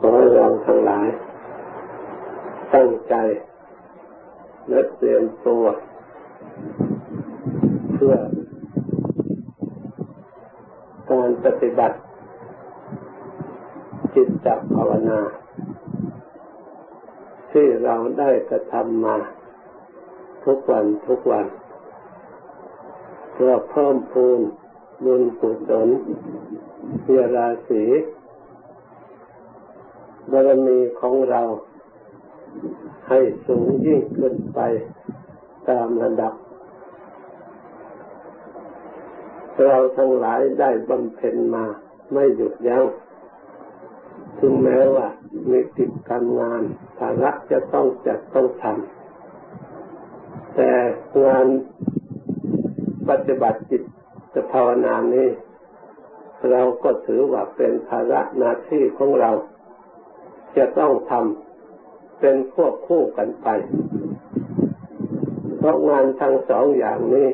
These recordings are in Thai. ขอให้เราทั้งหลายตั้งใจและเตรียมตัวเพื่อการปฏิบัติจิตตภาวนาที่เราได้กระทำมาทุกวันเพื่อเพิ่มพูนบุญกุศลเพื่อราศีบารมีของเราให้สูงยิ่งขึ้นไปตามระดับเราทั้งหลายได้บำเพ็ญมาไม่หยุดยั้งถึงแม้ว่ามีกิจการงานภาระจะต้องจัดต้องทำแต่งานปฏิบัติจิตภาวนานี้เราก็ถือว่าเป็นภาระหน้าที่ของเราจะต้องทำเป็นควบคู่กันไปเพราะงานทั้งสองอย่างนี้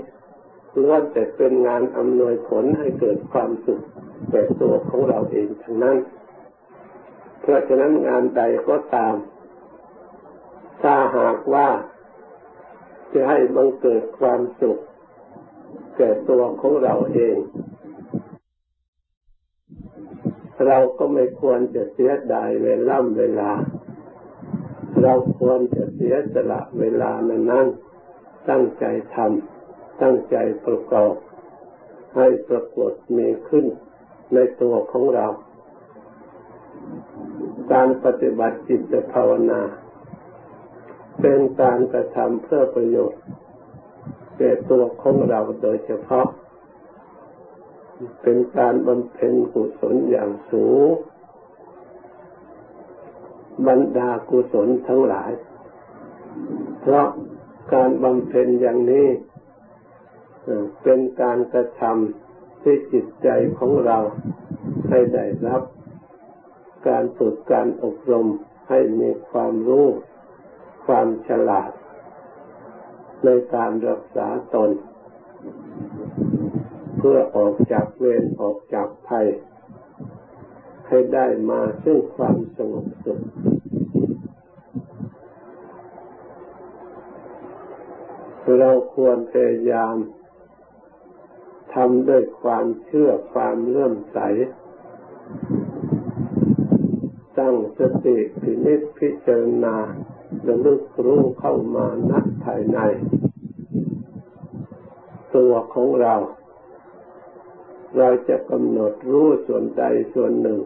ล้วนแต่เป็นงานอำนวยผลให้เกิดความสุขแก่ตัวของเราเองทั้งนั้นเพราะฉะนั้นงานใดก็ตามถ้าหากว่าจะให้บังเกิดความสุขแก่ตัวของเราเองเราก็ไม่ควรจะเสียดายเวลาเราควรจะเสียสละเวลานั้นตั้งใจทำตั้งใจประกอบให้ปรากฏมีขึ้นในตัวของเราการปฏิบัติจิตภาวนาเป็นการกระทำเพื่อประโยชน์แก่ตัวของเราโดยเฉพาะเป็นการบำเพ็ญกุศลอย่างสูงบรรดากุศลทั้งหลายเพราะการบำเพ็ญอย่างนี้เป็นการกระทำที่จิตใจของเราให้ได้รับการฝึกการอบรมให้มีความรู้ความฉลาดในการรักษาตนเพื่อออกจากเวรออกจากภัยให้ได้มาซึ่งความสงบสุขเราควรพยายามทำด้วยความเชื่อความเลื่อมใสตั้งสติพินิจพิจารณาระลึกรู้เข้ามานักภายในตัวของเราจะกำหนดรู้ส่วนใดส่วนหนึ่ง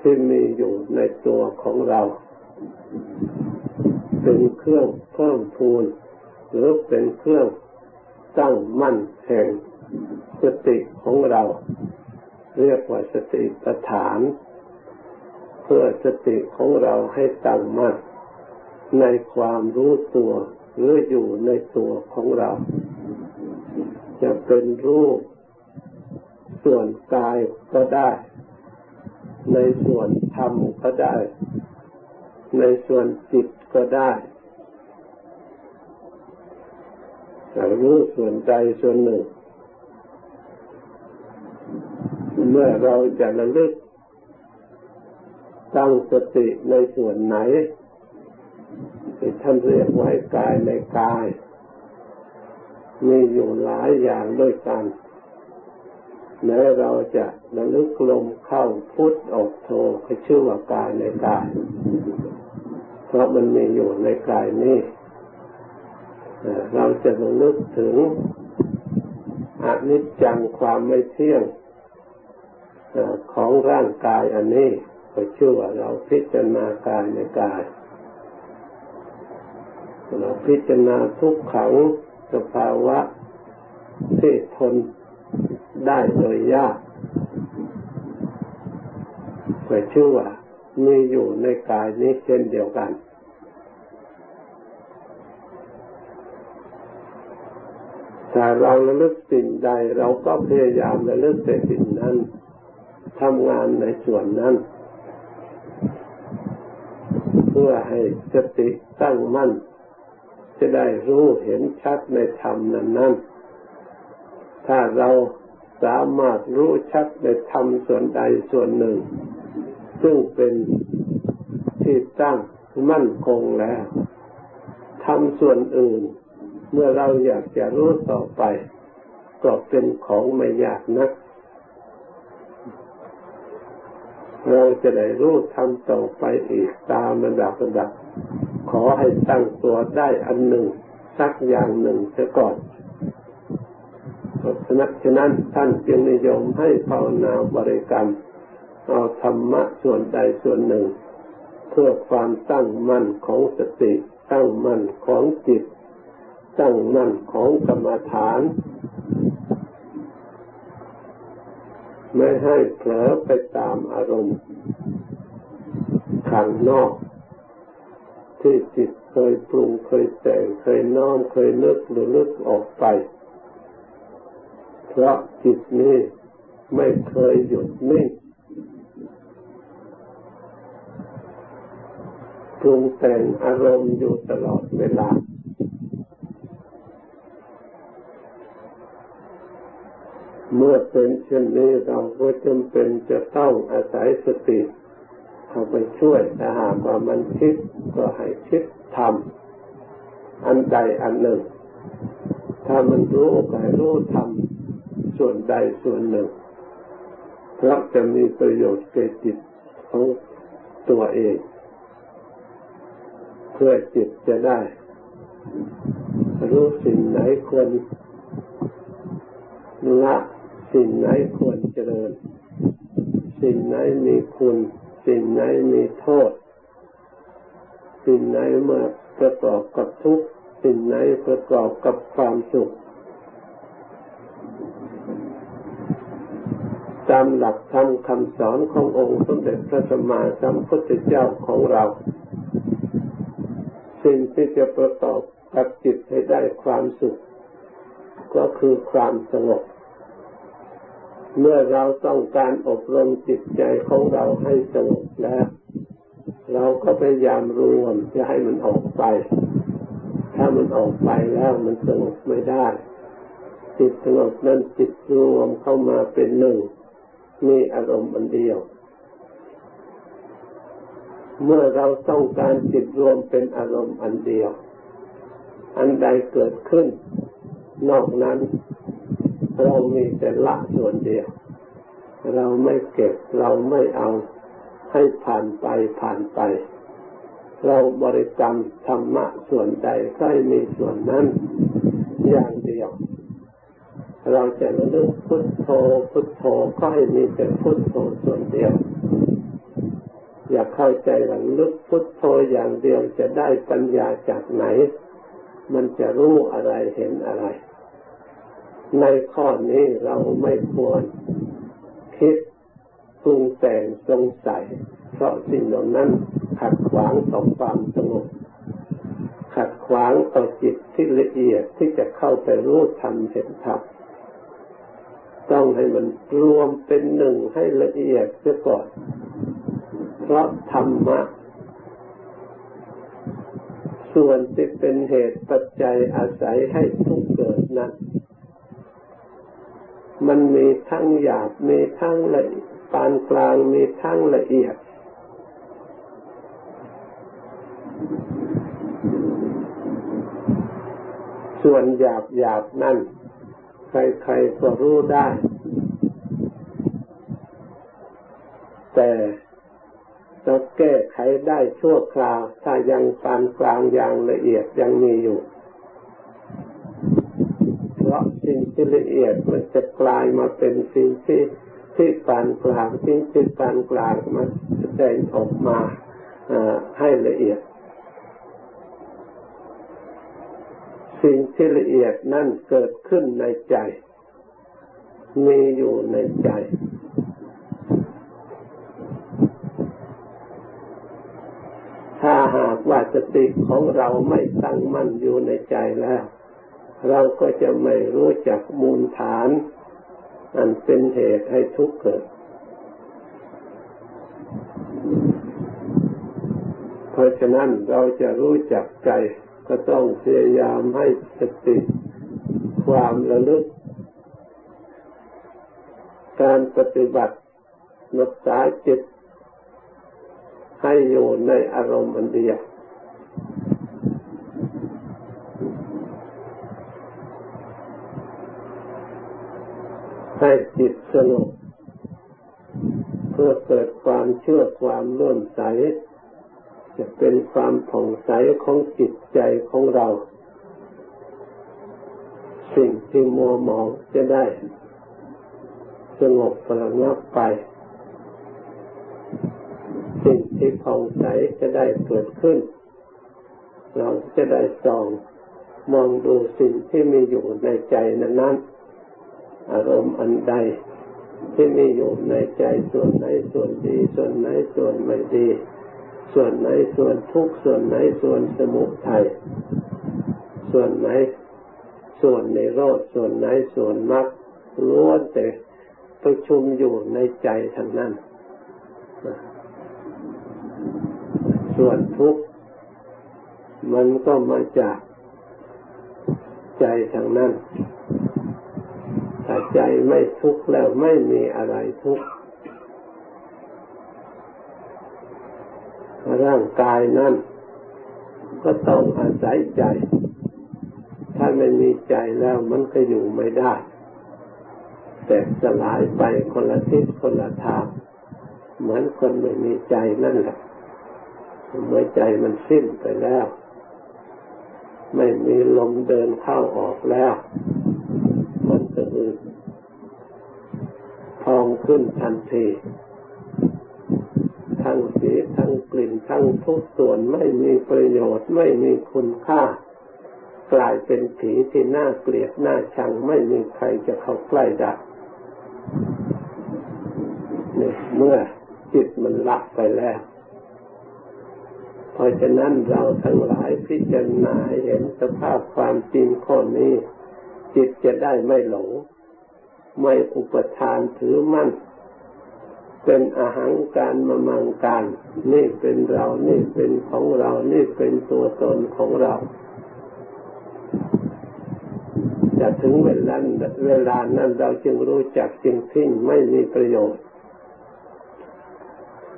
ที่มีอยู่ในตัวของเราเป็นเครื่องเพิ่มพูนหรือเป็นเครื่องตั้งมั่นแห่งสติของเราเรียกว่าสติปัฏฐานเพื่อสติของเราให้ตั้งมั่นในความรู้ตัวหรืออยู่ในตัวของเราจะเป็นรูปส่วนกายก็ได้ในส่วนธรรมก็ได้ในส่วนจิตก็ได้รู้ส่วนใดส่วนหนึ่งเมื่อเราจะระลึกตั้งสติในส่วนไหนท่านเรียกไว้กายในกายมีอยู่หลายอย่างด้วยกันแม้เราจะระลึกลมเข้าพุทออกโทก็ชื่อว่ากายในกายเพราะมันมีอยู่ในกายนี้เราจะระลึกถึงอนิจจังความไม่เที่ยงของร่างกายอันนี้ก็ชื่อว่าเราพิจารณากายในกายเราพิจารณาทุกขังสภาวะที่ทนได้โดยยากก็ชื่อว่ามีอยู่ในกายนี้เช่นเดียวกันถ้าเราระลึกสิ่งใดเราก็พยายามระลึกแต่สิ่งนั้นทำงานในส่วนนั้นเพื่อให้สติตั้งมั่นจะได้รู้เห็นชัดในธรรมนั้นๆถ้าเราสามารถรู้ชัดในธรรมส่วนใดส่วนหนึ่ง ซึ่งเป็นที่ตั้งมั่นคงแล้วทำส่วนอื่นเมื่อเราอยากจะรู้ต่อไปก็เป็นของไม่ยากนักเราจะได้รู้ทำต่อไปอีกตามระดับขอให้ตั้งตัวได้อันหนึ่งสักอย่างหนึ่งเสียก่อนฉะนั้นท่านจึงนิยมให้ภาวนาบริกรรมเอาธรรมะส่วนใดส่วนหนึ่งเพื่อความตั้งมั่นของสติตั้งมั่นของจิตตั้งมั่นของกรรมฐานไม่ให้เผลอไปตามอารมณ์ข้างนอกที่จิตเคยปรุงเคยแต่งเคยน้อมเคยนึกออกไปเพราะจิตนี้ไม่เคยหยุดนิ่งปรุงแต่งอารมณ์อยู่ตลอดเวลาเมื่อเป็นเช่นนี้เราก็จำเป็นจะต้องอาศัยสติเข้าไปช่วยถ้าหากว่ามันคิดก็ให้คิดทำอันใดอันหนึ่งถ้ามันรู้ก็ให้รู้ทำส่วนใดส่วนหนึ่งเพราะจะมีประโยชน์แก่จิตของตัวเองเพื่อจิตจะได้รู้สิ่งไหนควรละสิ่งไหนควรเจริญสิ่งไหนมีคุณสิ่งไหนมีโทษสิ่งไหนมาประกอบกับทุกข์สิ่งไหนประกอบกับความสุขตามหลักธรรมคำสอนขององค์สมเด็จพระสัมมาสัมพุทธเจ้าของเราสิ่งที่จะประกอบกับจิตให้ได้ความสุขก็คือความสงบเมื่อเราต้องการอบรมจิตใจของเราให้สงบแล้วเราก็พยายามรวมจะให้มันออกไปถ้ามันออกไปแล้วมันสงบไม่ได้จิตสงบนั้นจิตรวมเข้ามาเป็นหนึ่งมีอารมณ์อันเดียวเมื่อเราต้องการจิตรวมเป็นอารมณ์อันเดียวอันใดเกิดขึ้นนอกนั้นเรามีแต่ละส่วนเดียวเราไม่เก็บเราไม่เอาให้ผ่านไปเราบริกรรมธรรมะส่วนใดใครมีส่วนนั้นอย่างเดียวเราจะระลึกพุทโธก็ให้มีแต่พุทโธส่วนเดียวอย่าเข้าใจว่านึกพุทโธอย่างเดียวจะได้ปัญญาจากไหนมันจะรู้อะไรเห็นอะไรในข้อนี้เราไม่ควรคิดปรุงแต่งสงสัยเพราะสิ่งเหล่านั้นขัดขวางต่อความสงบขัดขวางต่อจิตที่ละเอียดที่จะเข้าไปรู้ธรรมเห็นธรรมต้องให้มันรวมเป็นหนึ่งให้ละเอียดเสียก่อนเพราะธรรมะส่วนที่เป็นเหตุปัจจัยอาศัยให้ทุกข์เกิดนั้นมันมีทั้งหยาบมีทั้งละเอียดปานกลางมีทั้งละเอียดส่วนหยาบนั้นใครๆก็รู้ได้แต่เราแก้ไขได้ชั่วคราวถ้ายังปานกลางอย่างละเอียดยังมีอยู่เพราะสิ่งที่ละเอียดมันจะกลายมาเป็นสิ่งที่ปานกลางสิ่งที่ปานกลางมันแสดงออกมาให้ละเอียดสิ่งที่ละเอียดนั่นเกิดขึ้นในใจมีอยู่ในใจถ้าหากว่าสติของเราไม่ตั้งมั่นอยู่ในใจแล้วเราก็จะไม่รู้จักมูลฐานอันเป็นเหตุให้ทุกข์เกิดเพราะฉะนั้นเราจะรู้จักใจก็ต้องพยายามให้สติความระลึกการปฏิบัติรักษาจิต ให้อยู่ในอารมณ์อันเดียวให้จิตสงบเพื่อเกิดความเชื่อความเลื่อมใสจะเป็นความผ่องใสของจิตใจของเราสิ่งที่มัวหมองจะได้สงบระงับไปสิ่งที่ผ่องใสจะได้เกิดขึ้นเราจะได้ส่องมองดูสิ่งที่มีอยู่ในใจนั้นอารมณ์อันใดที่มีอยู่ในใจส่วนไหนส่วนดีส่วนไหนส่วนไม่ดีส่วนไหนส่วนทุกข์ส่วนไหนส่วนสมุทัยส่วนไหนส่วนนิโรธส่วนไหนส่วนมรรคล้วนแต่ประชุมอยู่ในใจทั้งนั้นส่วนทุกข์มันก็มาจากใจทั้งนั้นถ้าใจไม่ทุกข์แล้วไม่มีอะไรทุกข์ร่างกายนั้นก็ต้องอาศัยใจถ้าไม่มีใจแล้วมันก็อยู่ไม่ได้แต่สลายไปคนละทิศคนละทางเหมือนคนไม่มีใจนั่นแหละเมื่อใจมันสิ้นไปแล้วไม่มีลมเดินเข้าออกแล้วมันจะอืดพองขึ้นทันทีทั้งสีทั้งกลิ่นทั้งทุกส่วนไม่มีประโยชน์ไม่มีคุณค่ากลายเป็นผีที่น่าเกลียดน่าชังไม่มีใครจะเข้าใกล้ได้เมื่อจิตมันละไปแล้วเพราะฉะนั้นเราทั้งหลายพิจารณาเห็นสภาพความจริงข้อนี้จิตจะได้ไม่หลงไม่อุปทานถือมั่นเป็นอหังการมมังการนี่เป็นเรานี่เป็นของเรานี่เป็นตัวตนของเราจะถึงเวลานั้นเราจึงรู้จักจึงทิ้งไม่มีประโยชน์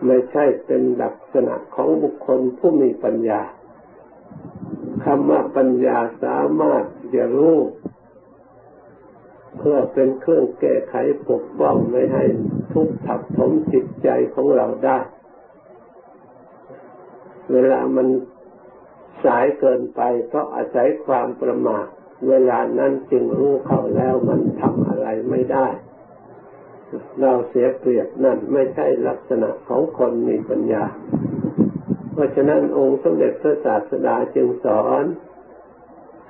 ไม่ใช่เป็นลักษณะของบุคคลผู้มีปัญญาคำว่าปัญญาสามารถจะรู้เพื่อเป็นเครื่องแก้ไขปกป้องไม่ให้ทุกข์ทับถมจิตใจของเราได้เวลามันสายเกินไปก็อาศัยความประมาทเวลานั้นจึงรู้เข้าแล้วมันทำอะไรไม่ได้เราเสียเปรียบนั่นไม่ใช่ลักษณะของคนมีปัญญาเพราะฉะนั้นองค์สมเด็จพระศาสดาจึงสอน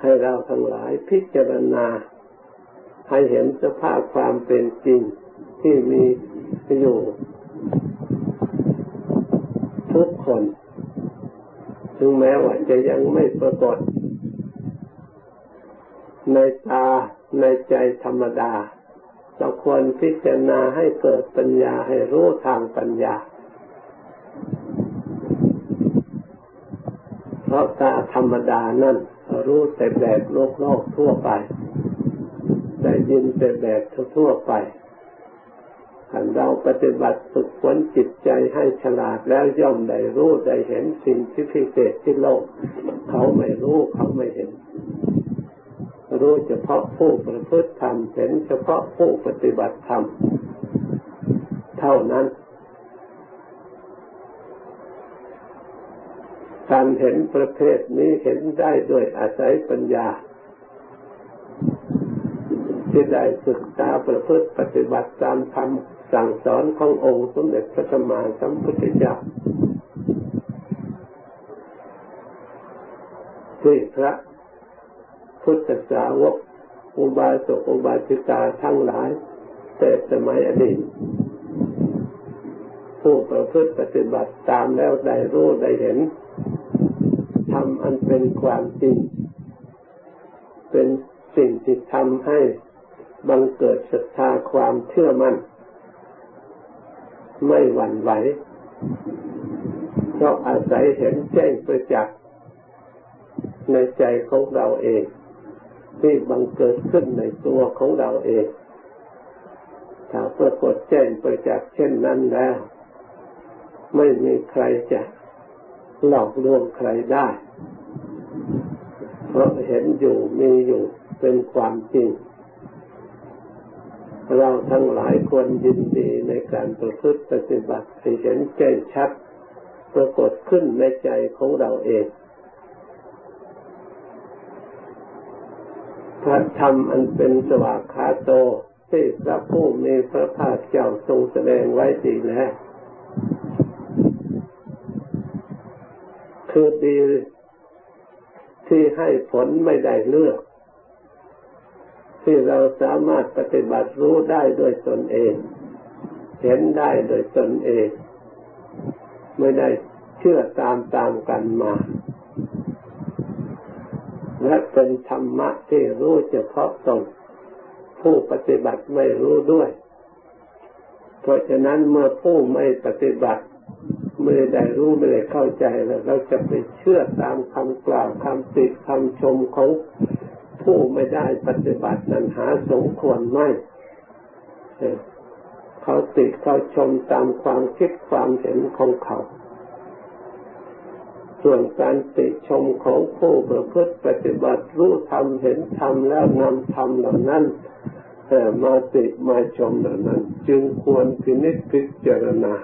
ให้เราทั้งหลายพิจารณาให้เห็นสภาพความเป็นจริงที่มีอยู่ทุกคนถึงแม้ว่าจะยังไม่ปรากฏในตาในใจธรรมดาเราควรพิจารณาให้เกิดปัญญาให้รู้ทางปัญญาเพราะตาธรรมดานั่นรู้แต่แบบโลกทั่วไปได้ยินแต่แบบทั่วไปถ้าเราปฏิบัติฝึกฝนจิตใจให้ฉลาดแล้วย่อมได้รู้ได้เห็นสิ่งที่พิเศษที่โลกเขาไม่รู้เขาไม่เห็นรู้เฉพาะผู้ประพฤติธรรมเห็นเฉพาะผู้ปฏิบัติธรรมเท่านั้นการเห็นประเภทนี้เห็นได้โดยอาศัยปัญญาที่ได้ศึกษาประพฤติปฏิบัติตามคำสั่งสอนขององค์สมเด็จพระสัมมาสัมพุทธเจ้าที่พระพุทธสาวกอุบาสกอุบาสิกาทั้งหลายแต่สมัยอดีตผู้ประพฤติปฏิบัติตามแล้วได้รู้ได้เห็นทำอันเป็นความจริงเป็นสิ่งที่ทำให้บังเกิดศรัทธาความเชื่อมั่นไม่หวั่นไหวเพราะอาศัยเห็นแจ้งประจักษ์ในใจของเราเองที่บังเกิดขึ้นในตัวของเราเองถ้าปรากฏแจ้งประจักษ์เช่นนั้นแล้ว ไม่มีใครจะหลอกลวงใครได้เพราะเห็นอยู่มีอยู่เป็นความจริงเราทั้งหลายควรยินดีในการประพฤติปฏิบัติให้เห็นแจ้งชัดปรากฏขึ้นในใจของเราเองพระธรรมอันเป็นสวากขาโตที่พระผู้มีพระภาคเจ้าทรงแสดงไว้ดีแล้วคือดีที่ให้ผลไม่ได้เลือกที่เราสามารถปฏิบัติรู้ได้โดยตนเองเห็นได้โดยตนเองไม่ได้เชื่อตามกันมาและเป็นธรรมะที่รู้เฉพาะตนผู้ปฏิบัติไม่รู้ด้วยเพราะฉะนั้นเมื่อผู้ไม่ปฏิบัติไม่ได้รู้ไม่ได้เข้าใจแล้วเราจะไปเชื่อตามคำกล่าวคำติคำชมของผู้ไม่ได้ปฏิบัตินั้นหาสมควรไม่เขาติเขาชมตามความคิดความเห็นของเขาส่วนการติชมของผู้ประพฤติปฏิบัติรู้ธรรมเห็นธรรมแล้วนำธรรมเหล่านั้นมาติมาชมเหล่านั้นจึงควรพินิจพิจารณา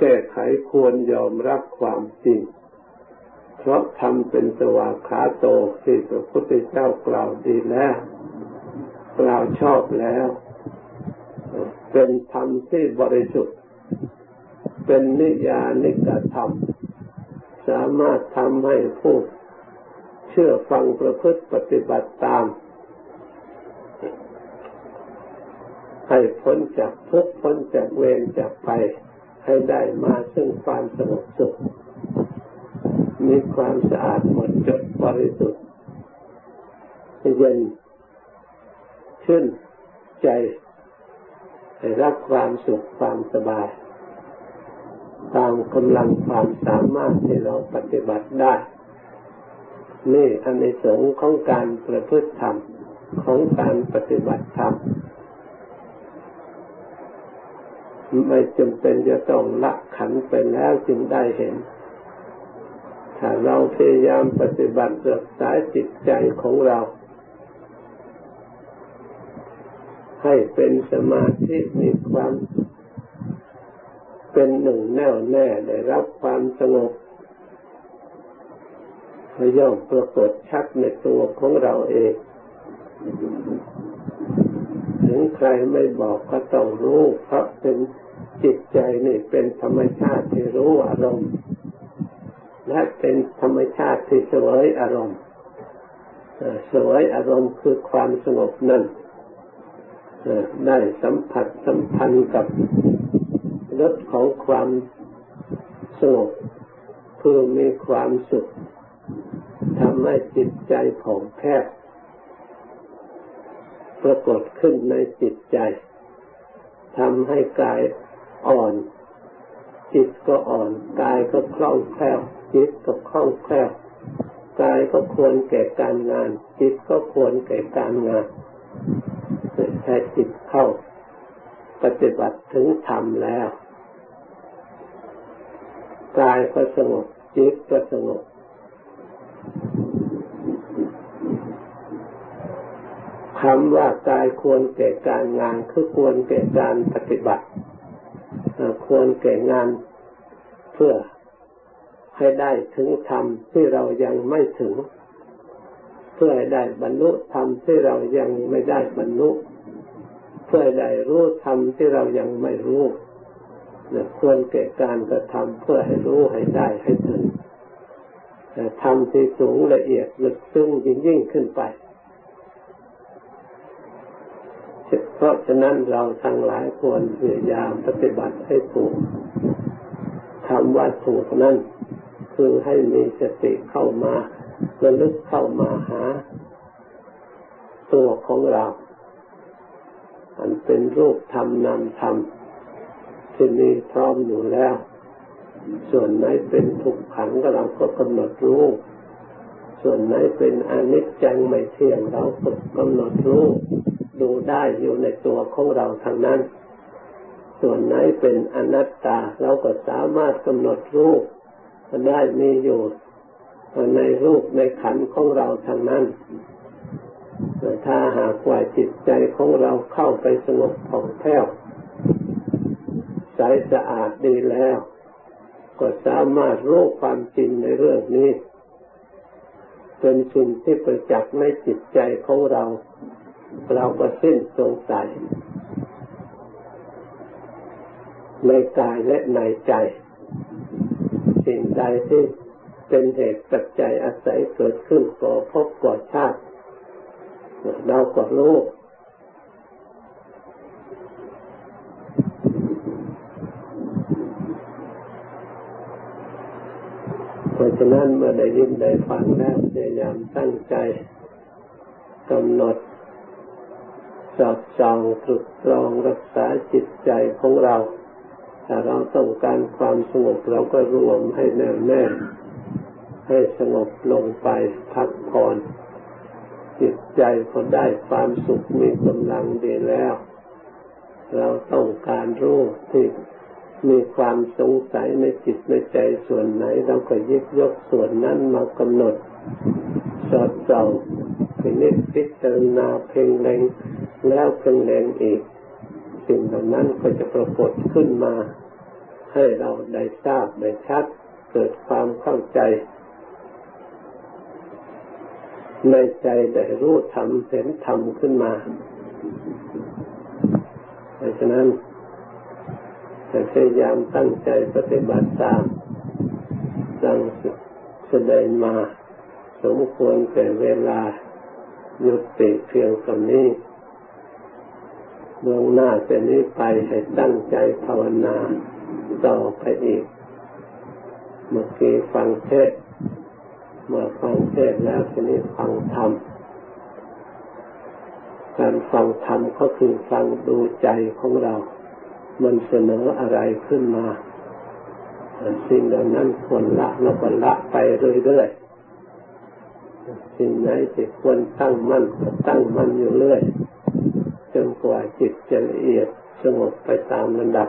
แก้ไขควรยอมรับความจริงเพราะธรรมเป็นสวากขาโตที่พระพุทธเจ้ากล่าวดีแล้วกล่าวชอบแล้วเป็นธรรมที่บริสุทธิ์เป็นนิยานิกธรรมสามารถทำให้ผู้เชื่อฟังประพฤติปฏิบัติตามให้พ้นจากทุกข์พ้นจากเวรจากภัยให้ได้มาซึ่งความสงบสุขมีความสะอาดหมดจดบริสุทธิ์เย็นชื่นใจให้รับความสุขความสบายตามกำลังความสามารถที่เราปฏิบัติได้นี่อานิสงส์ของการประพฤติธรรมของการปฏิบัติธรรมไม่จำเป็นจะต้องละขันธ์ไปแล้วจึงได้เห็นถ้าเราพยายามปฏิบัติรักษาจิตใจของเราให้เป็นสมาธิมีความเป็นหนึ่งแน่วแน่ได้รับความสงบย่อมปรากฏชัดในตัวของเราเองถึงใครไม่บอกก็ต้องรู้เพราะเป็นจิตใจนี่เป็นธรรมชาติที่รู้อารมณ์และเป็นธรรมชาติที่เสวยอารมณ์เสวยอารมณ์คือความสงบนั่นได้สัมผัสสัมพันธ์กับรสของความสงบคือมีความสุขทำให้จิตใจผ่องแผ้วปรากฏขึ้นในจิตใจทำให้กายอ่อนจิตก็อ่อนกายก็คล่องแคล่วจิตก็คล่องแคล่วกายก็ควรแก่การงานจิตก็ควรแก่การงานถ้าจิตเข้าปฏิบัติถึงธรรมแล้วกายก็สงบจิตก็สงบคำว่ากายควรแก่การงานคือควรแก่การปฏิบัติควรแก่งานเพื่อให้ได้ถึงธรรมที่เรายังไม่ถึงเพื่อให้ได้บรรลุธรรมที่เรายังไม่ได้บรรลุเพื่อให้ได้รู้ธรรมที่เรายังไม่รู้ควรแก่การกระทำเพื่อให้รู้ให้ได้ให้ถึงธรรมที่สูงละเอียดลึกซึ้งยิ่งขึ้นไปเพราะฉะนั้นเราทั้งหลายควรพยายามปฏิบัติให้ถูกคำว่าถูกนั่นคือให้มีสติเข้ามาระลึกเข้ามาหาตัวของเราอันเป็นรูปธรรมนามธรรมที่มีพร้อมอยู่แล้วส่วนไหนเป็นทุกขังเราก็กำหนดรู้ส่วนไหนเป็นอนิจจังไม่เที่ยงเราก็กำหนดรู้ดูได้อยู่ในตัวของเราทางนั้น ส่วนไหนเป็นอนัตตาเราก็สามารถกำหนดรูปได้มีอยู่ในรูปในขันธ์ของเราทางนั้นถ้าหากว่าจิตใจของเราเข้าไปสงบผ่องแผ้วใสสะอาดดีแล้วก็สามารถรู้ความจริงในเรื่องนี้เป็นสิ่งที่ประจักษ์ในจิตใจของเราเราก็สิ้นสงสัยในกายและในใจสิ่งใดที่เป็นเหตุปัจจัยอาศัยเกิดขึ้นก่อภพก่อชาติเราก็รู้เพราะฉะนั้นเมื่อได้ยินได้ฟังแล้วพยายามตั้งใจกำหนดสอบส่องตรึกตรองรักษาจิตใจของเราถ้าเราต้องการความสงบเราก็รวมให้แน่วแน่ให้สงบลงไปพักผ่อนจิตใจก็ได้ความสุขมีกำลังดีแล้วเราต้องการรู้ที่มีความสงสัยในจิตในใจส่วนไหนเราก็หยิบยกส่วนนั้นมากำหนดสอดส่องพินิจพิจารณาเพ่งเล็งแล้วเพ่งเล็งอีกสิ่งเหล่านั้นก็จะปรากฏขึ้นมาให้เราได้ทราบได้ชัดเกิดความเข้าใจในใจได้รู้ธรรมเห็นธรรมขึ้นมาเพราะฉะนั้นพยายามตั้งใจปฏิบัติตามดังแสดงมาสมควรแก่เวลายุติเพียงเท่านี้เบื้องหน้าแต่นี้ไปให้ตั้งใจภาวนาต่อไปอีกเมื่อกี้ฟังเทศน์เมื่อฟังเทศน์แล้วทีนี้ฟังธรรมการฟังธรรมก็คือฟังดูใจของเรามันเสนออะไรขึ้นมาสิ่งเหล่านั้นควรละแล้วก็ละไปเรื่อยๆสิ่งไหนที่ควรตั้งมั่นก็ตั้งมั่นอยู่เรื่อยจนกว่าจิตจะละเอียดสงบไปตามลำดับ